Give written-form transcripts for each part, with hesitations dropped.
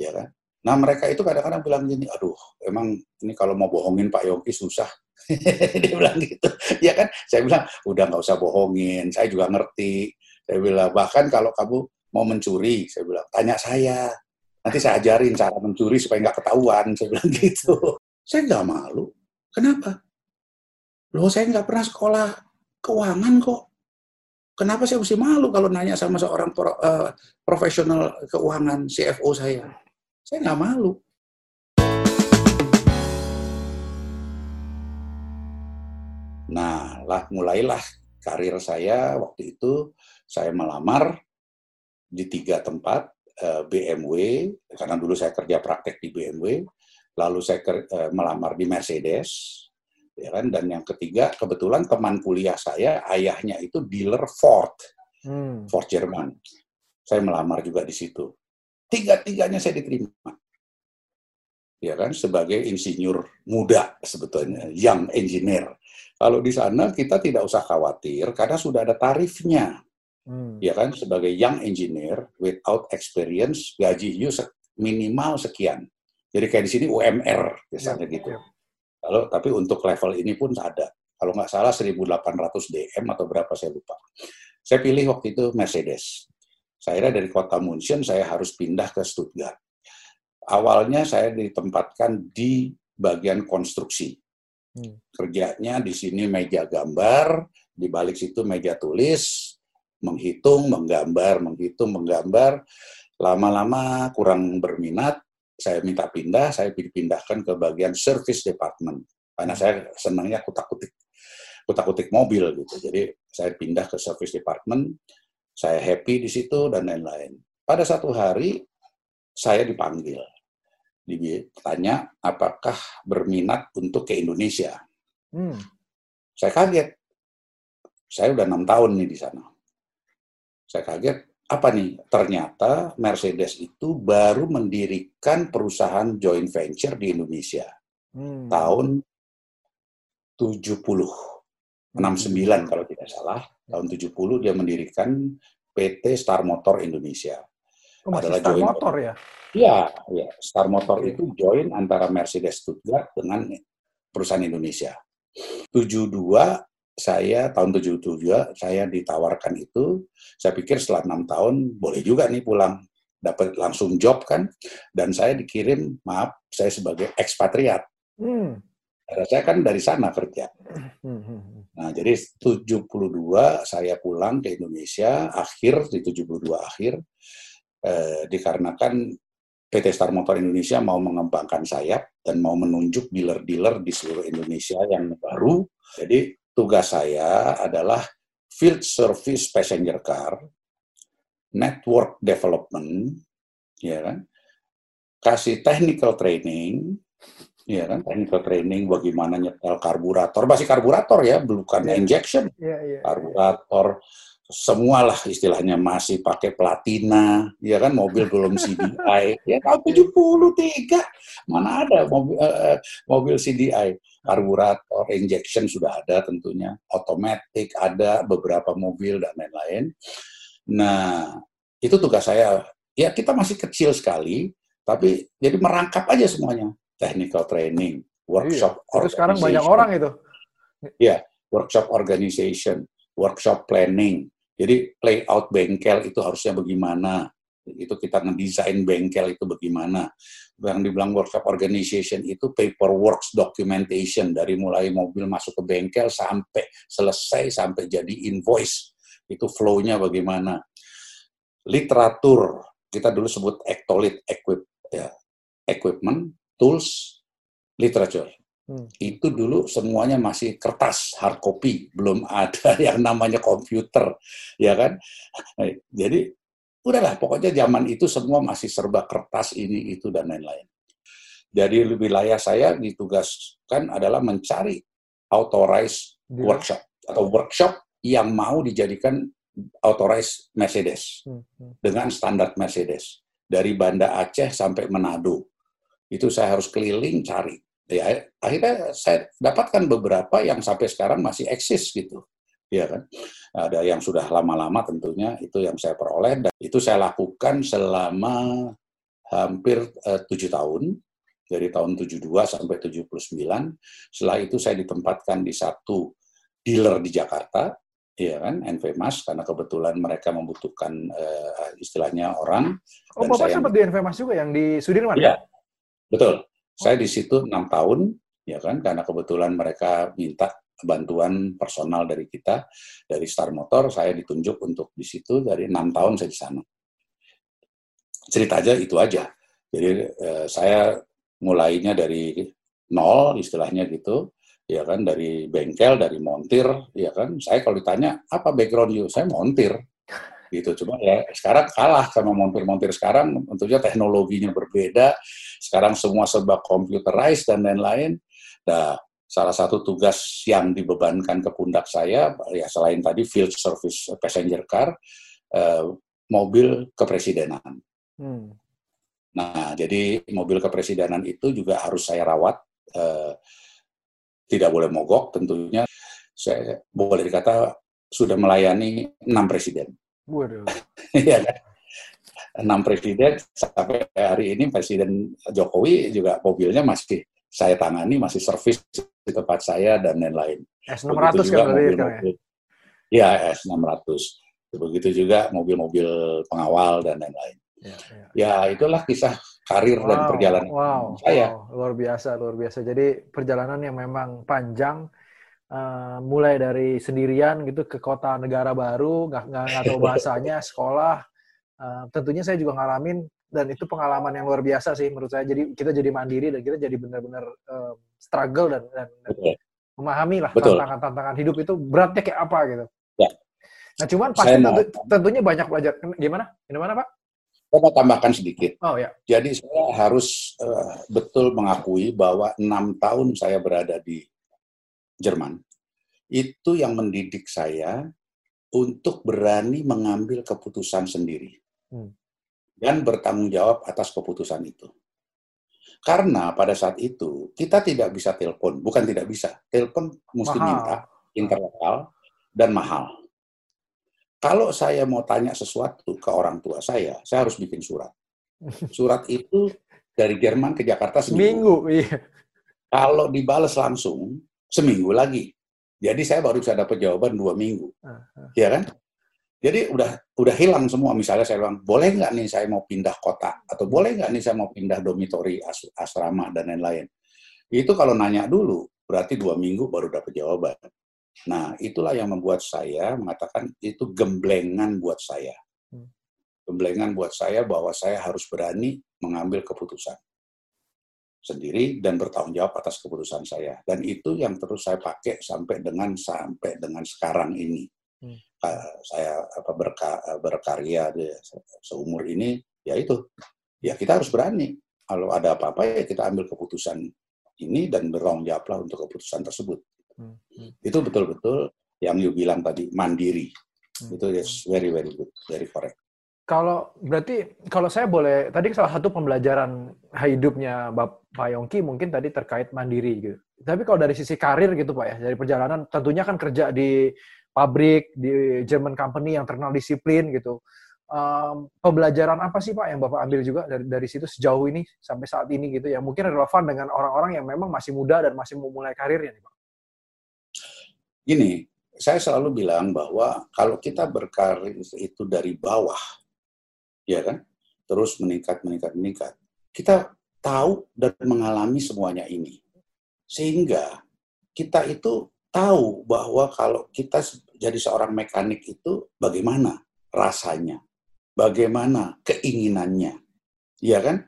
ya kan? Nah mereka itu kadang-kadang bilang gini, aduh emang ini kalau mau bohongin Pak Yongki susah. Dia bilang gitu, ya kan? Saya bilang udah nggak usah bohongin, saya juga ngerti. Saya bilang bahkan kalau kamu mau mencuri, saya bilang tanya saya, nanti saya ajarin cara mencuri supaya nggak ketahuan. Saya bilang gitu. Saya nggak malu. Kenapa? Loh saya nggak pernah sekolah keuangan kok. Kenapa saya mesti malu kalau nanya sama seorang profesional keuangan CFO saya? Saya nggak malu. Nah, mulailah karir saya waktu itu. Saya melamar di 3 tempat, BMW, karena dulu saya kerja praktek di BMW, lalu saya melamar di Mercedes, ya kan? Dan yang ketiga, kebetulan teman kuliah saya, ayahnya itu dealer Ford, Ford Jerman. Saya melamar juga di situ. 3-3-nya saya diterima, ya kan, sebagai insinyur muda sebetulnya, young engineer. Kalau di sana kita tidak usah khawatir karena sudah ada tarifnya, ya kan, sebagai young engineer without experience gaji you minimal sekian. Jadi kayak di sini UMR biasanya gitu. Lalu tapi untuk level ini pun ada. Kalau nggak salah 1.800 DM atau berapa saya lupa. Saya pilih waktu itu Mercedes. Saya dari kota München, saya harus pindah ke Stuttgart. Awalnya saya ditempatkan di bagian konstruksi. Kerjanya di sini meja gambar, di balik situ meja tulis, menghitung, menggambar, menghitung, menggambar. Lama-lama kurang berminat, saya minta pindah, saya dipindahkan ke bagian service department. Karena saya senangnya kutak-kutik mobil gitu. Jadi saya pindah ke service department. Saya happy di situ dan lain-lain. Pada satu hari saya dipanggil, ditanya apakah berminat untuk ke Indonesia. Saya kaget. Saya udah 6 tahun nih di sana. Saya kaget. Apa nih? Ternyata Mercedes itu baru mendirikan perusahaan joint venture di Indonesia tahun 69 kalau tidak salah. Tahun 70 dia mendirikan PT Star Motor Indonesia. Oh, adalah Star joint Motor ya? Iya, ya. Star Motor itu join antara Mercedes Stuttgart dengan perusahaan Indonesia. 72 saya ditawarkan itu. Saya pikir setelah 6 tahun boleh juga nih pulang, dapat langsung job kan. Dan saya dikirim, maaf, saya sebagai ekspatriat. Saya kan dari sana kerja. Nah, jadi 72 saya pulang ke Indonesia, akhir, di 72 akhir, dikarenakan PT Star Motor Indonesia mau mengembangkan sayap dan mau menunjuk dealer-dealer di seluruh Indonesia yang baru. Jadi tugas saya adalah field service passenger car, network development, ya kan? Kasih technical training, iya kan, technical training bagaimana nyetel karburator, masih karburator ya, bukan injection, karburator, semualah istilahnya masih pakai platina, ya kan, mobil belum CDI, ya tahun 73, mana ada mobil CDI, karburator, injection sudah ada tentunya, otomatis ada beberapa mobil dan lain-lain. Nah, itu tugas saya, ya kita masih kecil sekali, tapi jadi merangkap aja semuanya. Technical training, workshop organization. Itu sekarang banyak orang itu. Iya, workshop organization, workshop planning. Jadi layout bengkel itu harusnya bagaimana. Itu kita ngedesain bengkel itu bagaimana. Yang dibilang workshop organization itu paperwork documentation. Dari mulai mobil masuk ke bengkel sampai selesai, sampai jadi invoice. Itu flow-nya bagaimana. Literatur, kita dulu sebut ectolit equipment. Tools, literature. Itu dulu semuanya masih kertas, hard copy. Belum ada yang namanya komputer, ya kan? Jadi, udahlah. Pokoknya zaman itu semua masih serba kertas, ini, itu, dan lain-lain. Jadi, wilayah saya ditugaskan adalah mencari authorized workshop, atau workshop yang mau dijadikan authorized Mercedes, dengan standar Mercedes. Dari Banda Aceh sampai Menado. Itu saya harus keliling cari. Ya, akhirnya saya dapatkan beberapa yang sampai sekarang masih eksis gitu, ya kan? Ada yang sudah lama-lama tentunya, itu yang saya peroleh dan itu saya lakukan selama hampir 7 tahun, dari tahun 72 sampai 79. Setelah itu saya ditempatkan di satu dealer di Jakarta, ya kan, NV Mas, karena kebetulan mereka membutuhkan istilahnya orang. Oh, dan Bapak sempat di NV Mas juga yang di Sudirman? Iya, betul. Saya di situ 6 tahun, ya kan, karena kebetulan mereka minta bantuan personal dari kita, dari Star Motor, saya ditunjuk untuk di situ, dari 6 tahun saya di sana. Cerita aja itu aja. Jadi saya mulainya dari nol, istilahnya gitu, ya kan, dari bengkel, dari montir, ya kan. Saya kalau ditanya, apa background you? Saya montir, gitu. Cuma ya sekarang kalah sama montir-montir sekarang, tentunya teknologinya berbeda, sekarang semua serba computerized dan lain-lain. Nah, salah satu tugas yang dibebankan ke pundak saya, ya selain tadi field service passenger car, mobil kepresidenan. Nah, jadi mobil kepresidenan itu juga harus saya rawat, tidak boleh mogok tentunya. Saya boleh dikata sudah melayani 6 presiden. Waduh. Ya, 6 presiden, sampai hari ini Presiden Jokowi juga mobilnya masih saya tangani, masih servis di tempat saya dan lain-lain. S 600 kan mobil-mobil. Ya, S 600. Begitu juga mobil-mobil pengawal dan lain-lain. Ya, ya. Ya, itulah kisah karir dan perjalanan saya. Luar biasa. Jadi perjalanan yang memang panjang, mulai dari sendirian gitu ke kota negara baru, nggak tahu bahasanya, sekolah. Tentunya saya juga ngalamin, dan itu pengalaman yang luar biasa sih menurut saya. Jadi kita jadi mandiri dan kita jadi benar-benar struggle dan memahami lah tantangan-tantangan hidup itu beratnya kayak apa gitu. Ya. Nah, cuman pasti tentunya banyak belajar. Gimana Pak? Saya mau tambahkan sedikit. Oh, ya. Jadi saya harus betul mengakui bahwa 6 tahun saya berada di Jerman, itu yang mendidik saya untuk berani mengambil keputusan sendiri dan bertanggung jawab atas keputusan itu. Karena pada saat itu kita tidak bisa telepon, bukan tidak bisa, telepon mesti minta, interlokal, dan mahal. Kalau saya mau tanya sesuatu ke orang tua saya harus bikin surat. Surat itu dari Jerman ke Jakarta seminggu. Iya. Kalau dibales langsung, seminggu lagi. Jadi saya baru bisa dapat jawaban 2 minggu. Iya kan? Jadi udah hilang semua. Misalnya saya bilang, boleh nggak nih saya mau pindah kota? Atau boleh nggak nih saya mau pindah dormitori, asrama, dan lain-lain? Itu kalau nanya dulu, berarti 2 minggu baru dapat jawaban. Nah, itulah yang membuat saya mengatakan itu gemblengan buat saya. Gemblengan buat saya bahwa saya harus berani mengambil keputusan sendiri dan bertanggung jawab atas keputusan saya. Dan itu yang terus saya pakai sampai dengan sekarang ini. Saya berkarya seumur ini, ya itu. Ya, kita harus berani. Kalau ada apa-apa, ya kita ambil keputusan ini dan bertanggung jawablah untuk keputusan tersebut. Itu betul-betul yang you bilang tadi, mandiri. Itu is very, very good, very correct. Berarti kalau saya boleh, tadi salah satu pembelajaran hidupnya Pak Yongki mungkin tadi terkait mandiri gitu. Tapi kalau dari sisi karir gitu Pak ya, dari perjalanan tentunya kan kerja di pabrik, di German company yang terkenal disiplin gitu. Pembelajaran apa sih Pak yang Bapak ambil juga dari situ sejauh ini sampai saat ini gitu, yang mungkin relevan dengan orang-orang yang memang masih muda dan masih memulai karirnya nih Pak? Gini, saya selalu bilang bahwa kalau kita berkarir itu dari bawah, ya kan, terus meningkat, kita tahu dan mengalami semuanya ini. Sehingga kita itu tahu bahwa kalau kita jadi seorang mekanik itu bagaimana rasanya, bagaimana keinginannya, ya kan?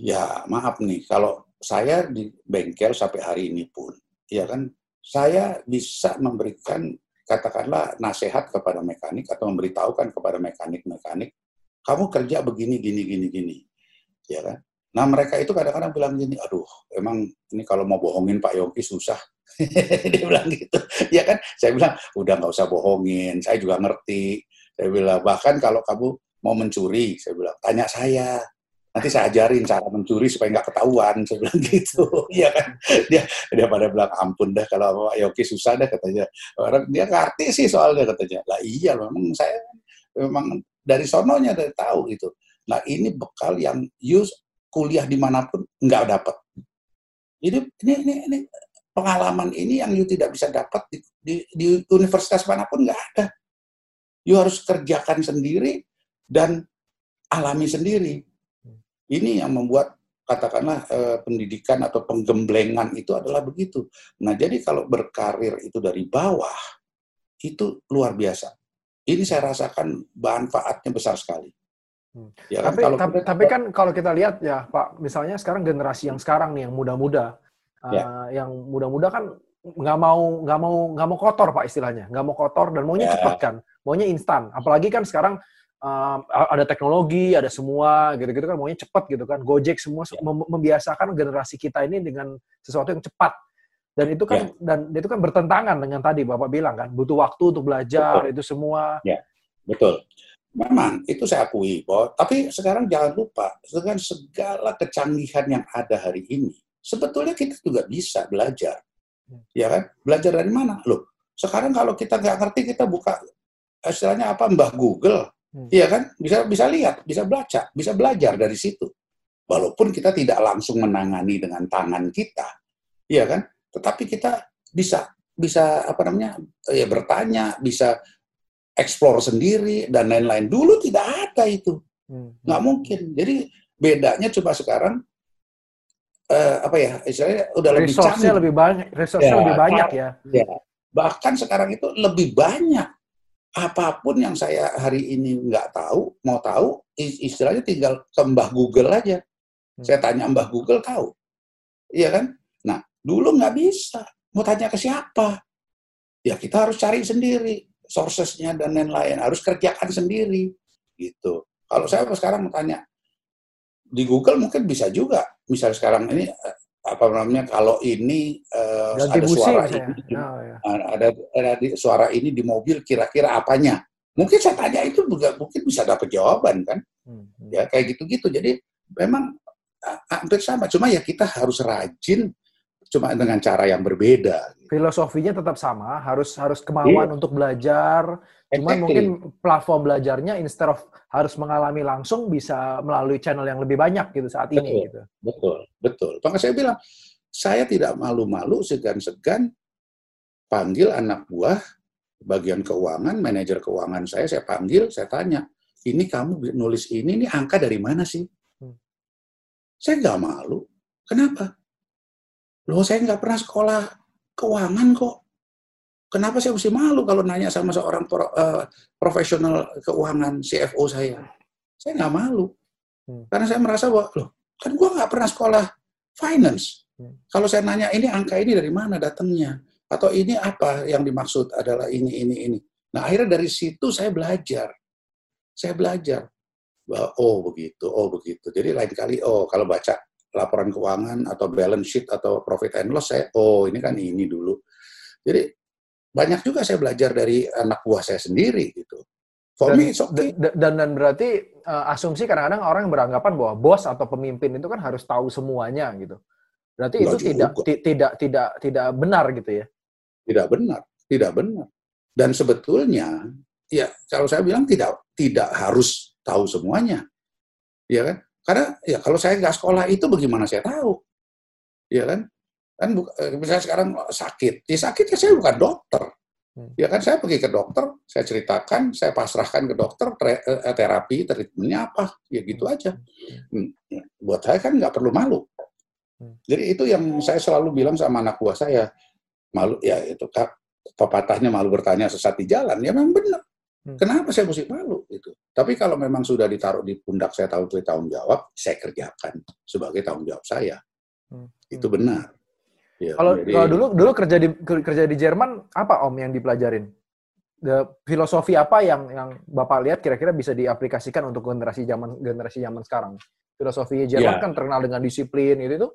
Ya, maaf nih, kalau saya di bengkel sampai hari ini pun, ya kan, saya bisa memberikan, katakanlah, nasihat kepada mekanik atau memberitahukan kepada mekanik, kamu kerja begini, gini. Ya kan? Nah, mereka itu kadang-kadang bilang gini, aduh, emang ini kalau mau bohongin Pak Yongki susah. Dia bilang gitu. Ya kan? Saya bilang, udah nggak usah bohongin, saya juga ngerti. Saya bilang, bahkan kalau kamu mau mencuri, saya bilang, tanya saya. Nanti saya ajarin cara mencuri supaya nggak ketahuan, saya bilang gitu, ya kan? Dia pada bilang, ampun dah kalau Pak Yongki susah dah katanya. Orang dia ngerti sih soalnya katanya. Lah iya, memang saya memang dari sononya dari tahu gitu. Nah ini bekal yang use kuliah dimanapun nggak dapat. Ini pengalaman ini yang you tidak bisa dapat di universitas manapun nggak ada. You harus kerjakan sendiri dan alami sendiri. Ini yang membuat katakanlah pendidikan atau penggemblengan itu adalah begitu. Nah jadi kalau berkarir itu dari bawah itu luar biasa. Ini saya rasakan manfaatnya besar sekali. Ya kan? Tapi kan kalau kita lihat ya Pak, misalnya sekarang generasi yang sekarang nih yang muda-muda, ya. Yang muda-muda kan nggak mau kotor Pak istilahnya, nggak mau kotor dan maunya ya. Cepat kan, maunya instan. Apalagi kan sekarang ada teknologi, ada semua gitu-gitu kan, maunya cepat gitu kan. Gojek semua ya. Membiasakan generasi kita ini dengan sesuatu yang cepat. Dan itu kan ya. Dan itu kan bertentangan dengan tadi Bapak bilang kan, butuh waktu untuk belajar. Betul. Itu semua. Ya. Betul. Memang, itu saya akui, bahwa, tapi sekarang jangan lupa, dengan segala kecanggihan yang ada hari ini, sebetulnya kita juga bisa belajar. Ya kan? Belajar dari mana? Loh, sekarang kalau kita nggak ngerti, kita buka, istilahnya apa, mbah Google. Iya kan? Bisa lihat, bisa baca, bisa belajar dari situ. Walaupun kita tidak langsung menangani dengan tangan kita. Iya kan? Tetapi kita bisa apa namanya, ya bertanya, bisa explore sendiri, dan lain-lain. Dulu tidak ada itu. Nggak mungkin. Jadi bedanya cuma sekarang, apa ya, istilahnya udah lebih canggih. Resource-nya lebih banyak, resource-nya ya, lebih banyak ya. Ya. Bahkan sekarang itu lebih banyak. Apapun yang saya hari ini nggak tahu, mau tahu, istilahnya tinggal ke Mbah Google aja. Saya tanya Mbah Google, tahu. Iya kan? Nah, dulu nggak bisa. Mau tanya ke siapa? Ya kita harus cari sendiri. Sourcesnya dan lain-lain harus kerjakan sendiri gitu. Kalau saya sekarang tanya di Google mungkin bisa juga. Misal sekarang ini apa namanya, kalau ini ada suara ini, oh, ya. ada suara ini di mobil, kira-kira apanya? Mungkin saya tanya itu juga mungkin bisa dapat jawaban kan? Ya kayak gitu-gitu. Jadi memang hampir sama. Cuma ya kita harus rajin. Cuma dengan cara yang berbeda. Filosofinya tetap sama, harus kemauan untuk belajar. Cuman mungkin platform belajarnya instead of harus mengalami langsung bisa melalui channel yang lebih banyak gitu saat ini. Gitu. Betul. Maka saya bilang, saya tidak malu-malu, segan-segan panggil anak buah bagian keuangan, manajer keuangan saya panggil, saya tanya, ini kamu nulis ini angka dari mana sih? Saya nggak malu. Kenapa? Loh, saya nggak pernah sekolah keuangan kok. Kenapa saya mesti malu kalau nanya sama seorang profesional keuangan, CFO saya? Saya nggak malu. Karena saya merasa bahwa, loh, kan gue nggak pernah sekolah finance. Kalau saya nanya, ini angka ini dari mana datangnya? Atau ini apa yang dimaksud adalah ini. Nah, akhirnya dari situ saya belajar. Bahwa, oh begitu. Jadi lain kali, kalau baca laporan keuangan atau balance sheet atau profit and loss, saya, ini kan ini dulu. Jadi banyak juga saya belajar dari anak buah saya sendiri gitu. Dan berarti asumsi kadang-kadang orang yang beranggapan bahwa bos atau pemimpin itu kan harus tahu semuanya gitu. Berarti itu tidak benar gitu ya. Tidak benar. Dan sebetulnya ya kalau saya bilang tidak harus tahu semuanya. Iya kan? Karena ya kalau saya nggak sekolah itu bagaimana saya tahu, ya kan? Kan misalnya sekarang sakit ya saya bukan dokter, ya kan? Saya pergi ke dokter, saya ceritakan, saya pasrahkan ke dokter terapi, treatmentnya apa, ya gitu aja. Buat saya kan nggak perlu malu. Jadi itu yang saya selalu bilang sama anak buah saya, malu ya itu Kak, pepatahnya malu bertanya sesat di jalan, ya memang benar. Kenapa saya mesti malu gitu? Tapi kalau memang sudah ditaruh di pundak saya tanggung jawab, saya kerjakan sebagai tanggung jawab saya. Itu benar. Ya, kalau dulu kerja di Jerman apa Om yang dipelajarin? Filosofi apa yang Bapak lihat kira-kira bisa diaplikasikan untuk generasi zaman sekarang? Filosofi Jerman kan terkenal dengan disiplin gitu.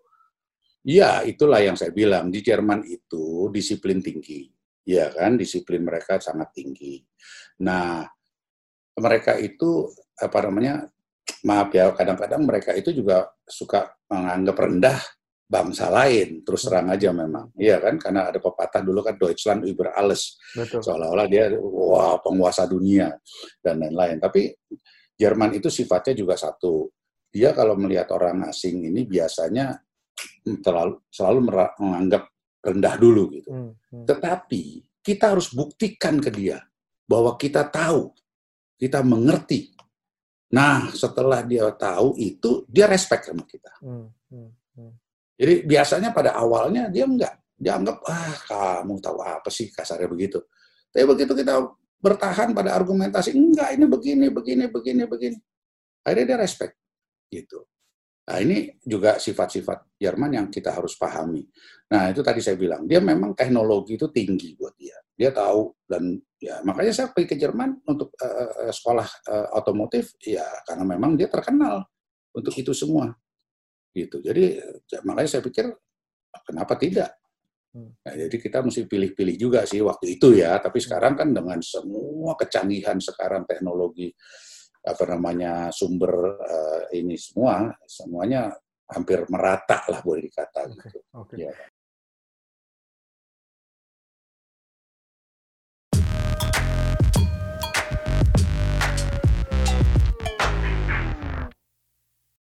Iya, itulah yang saya bilang, di Jerman itu disiplin tinggi. Ya kan, disiplin mereka sangat tinggi. Nah, mereka itu, apa namanya, maaf ya, kadang-kadang mereka itu juga suka menganggap rendah bangsa lain, terus terang aja memang. Iya kan, karena ada pepatah dulu kan, Deutschland über alles. Betul. Seolah-olah dia, penguasa dunia, dan lain-lain. Tapi Jerman itu sifatnya juga satu. Dia kalau melihat orang asing ini biasanya selalu menganggap rendah dulu gitu. Tetapi kita harus buktikan ke dia bahwa kita tahu, kita mengerti. Nah, setelah dia tahu itu, dia respect sama kita. Jadi biasanya pada awalnya dia enggak. Dia anggap, ah kamu tahu apa sih, kasarnya begitu. Tapi begitu kita bertahan pada argumentasi, enggak, ini begini, begini, begini, begini. Akhirnya dia respect. Gitu. Nah, ini juga sifat-sifat Jerman yang kita harus pahami. Nah, itu tadi saya bilang, dia memang teknologi itu tinggi buat dia. Dia tahu, dan ya makanya saya pergi ke Jerman untuk sekolah otomotif, ya karena memang dia terkenal untuk itu semua. Gitu. Jadi, makanya saya pikir, kenapa tidak? Nah, jadi kita mesti pilih-pilih juga sih waktu itu ya, tapi sekarang kan dengan semua kecanggihan sekarang teknologi, apa namanya, sumber ini semuanya hampir merata lah boleh dikatakan. Okay. Gitu. Okay. Ya.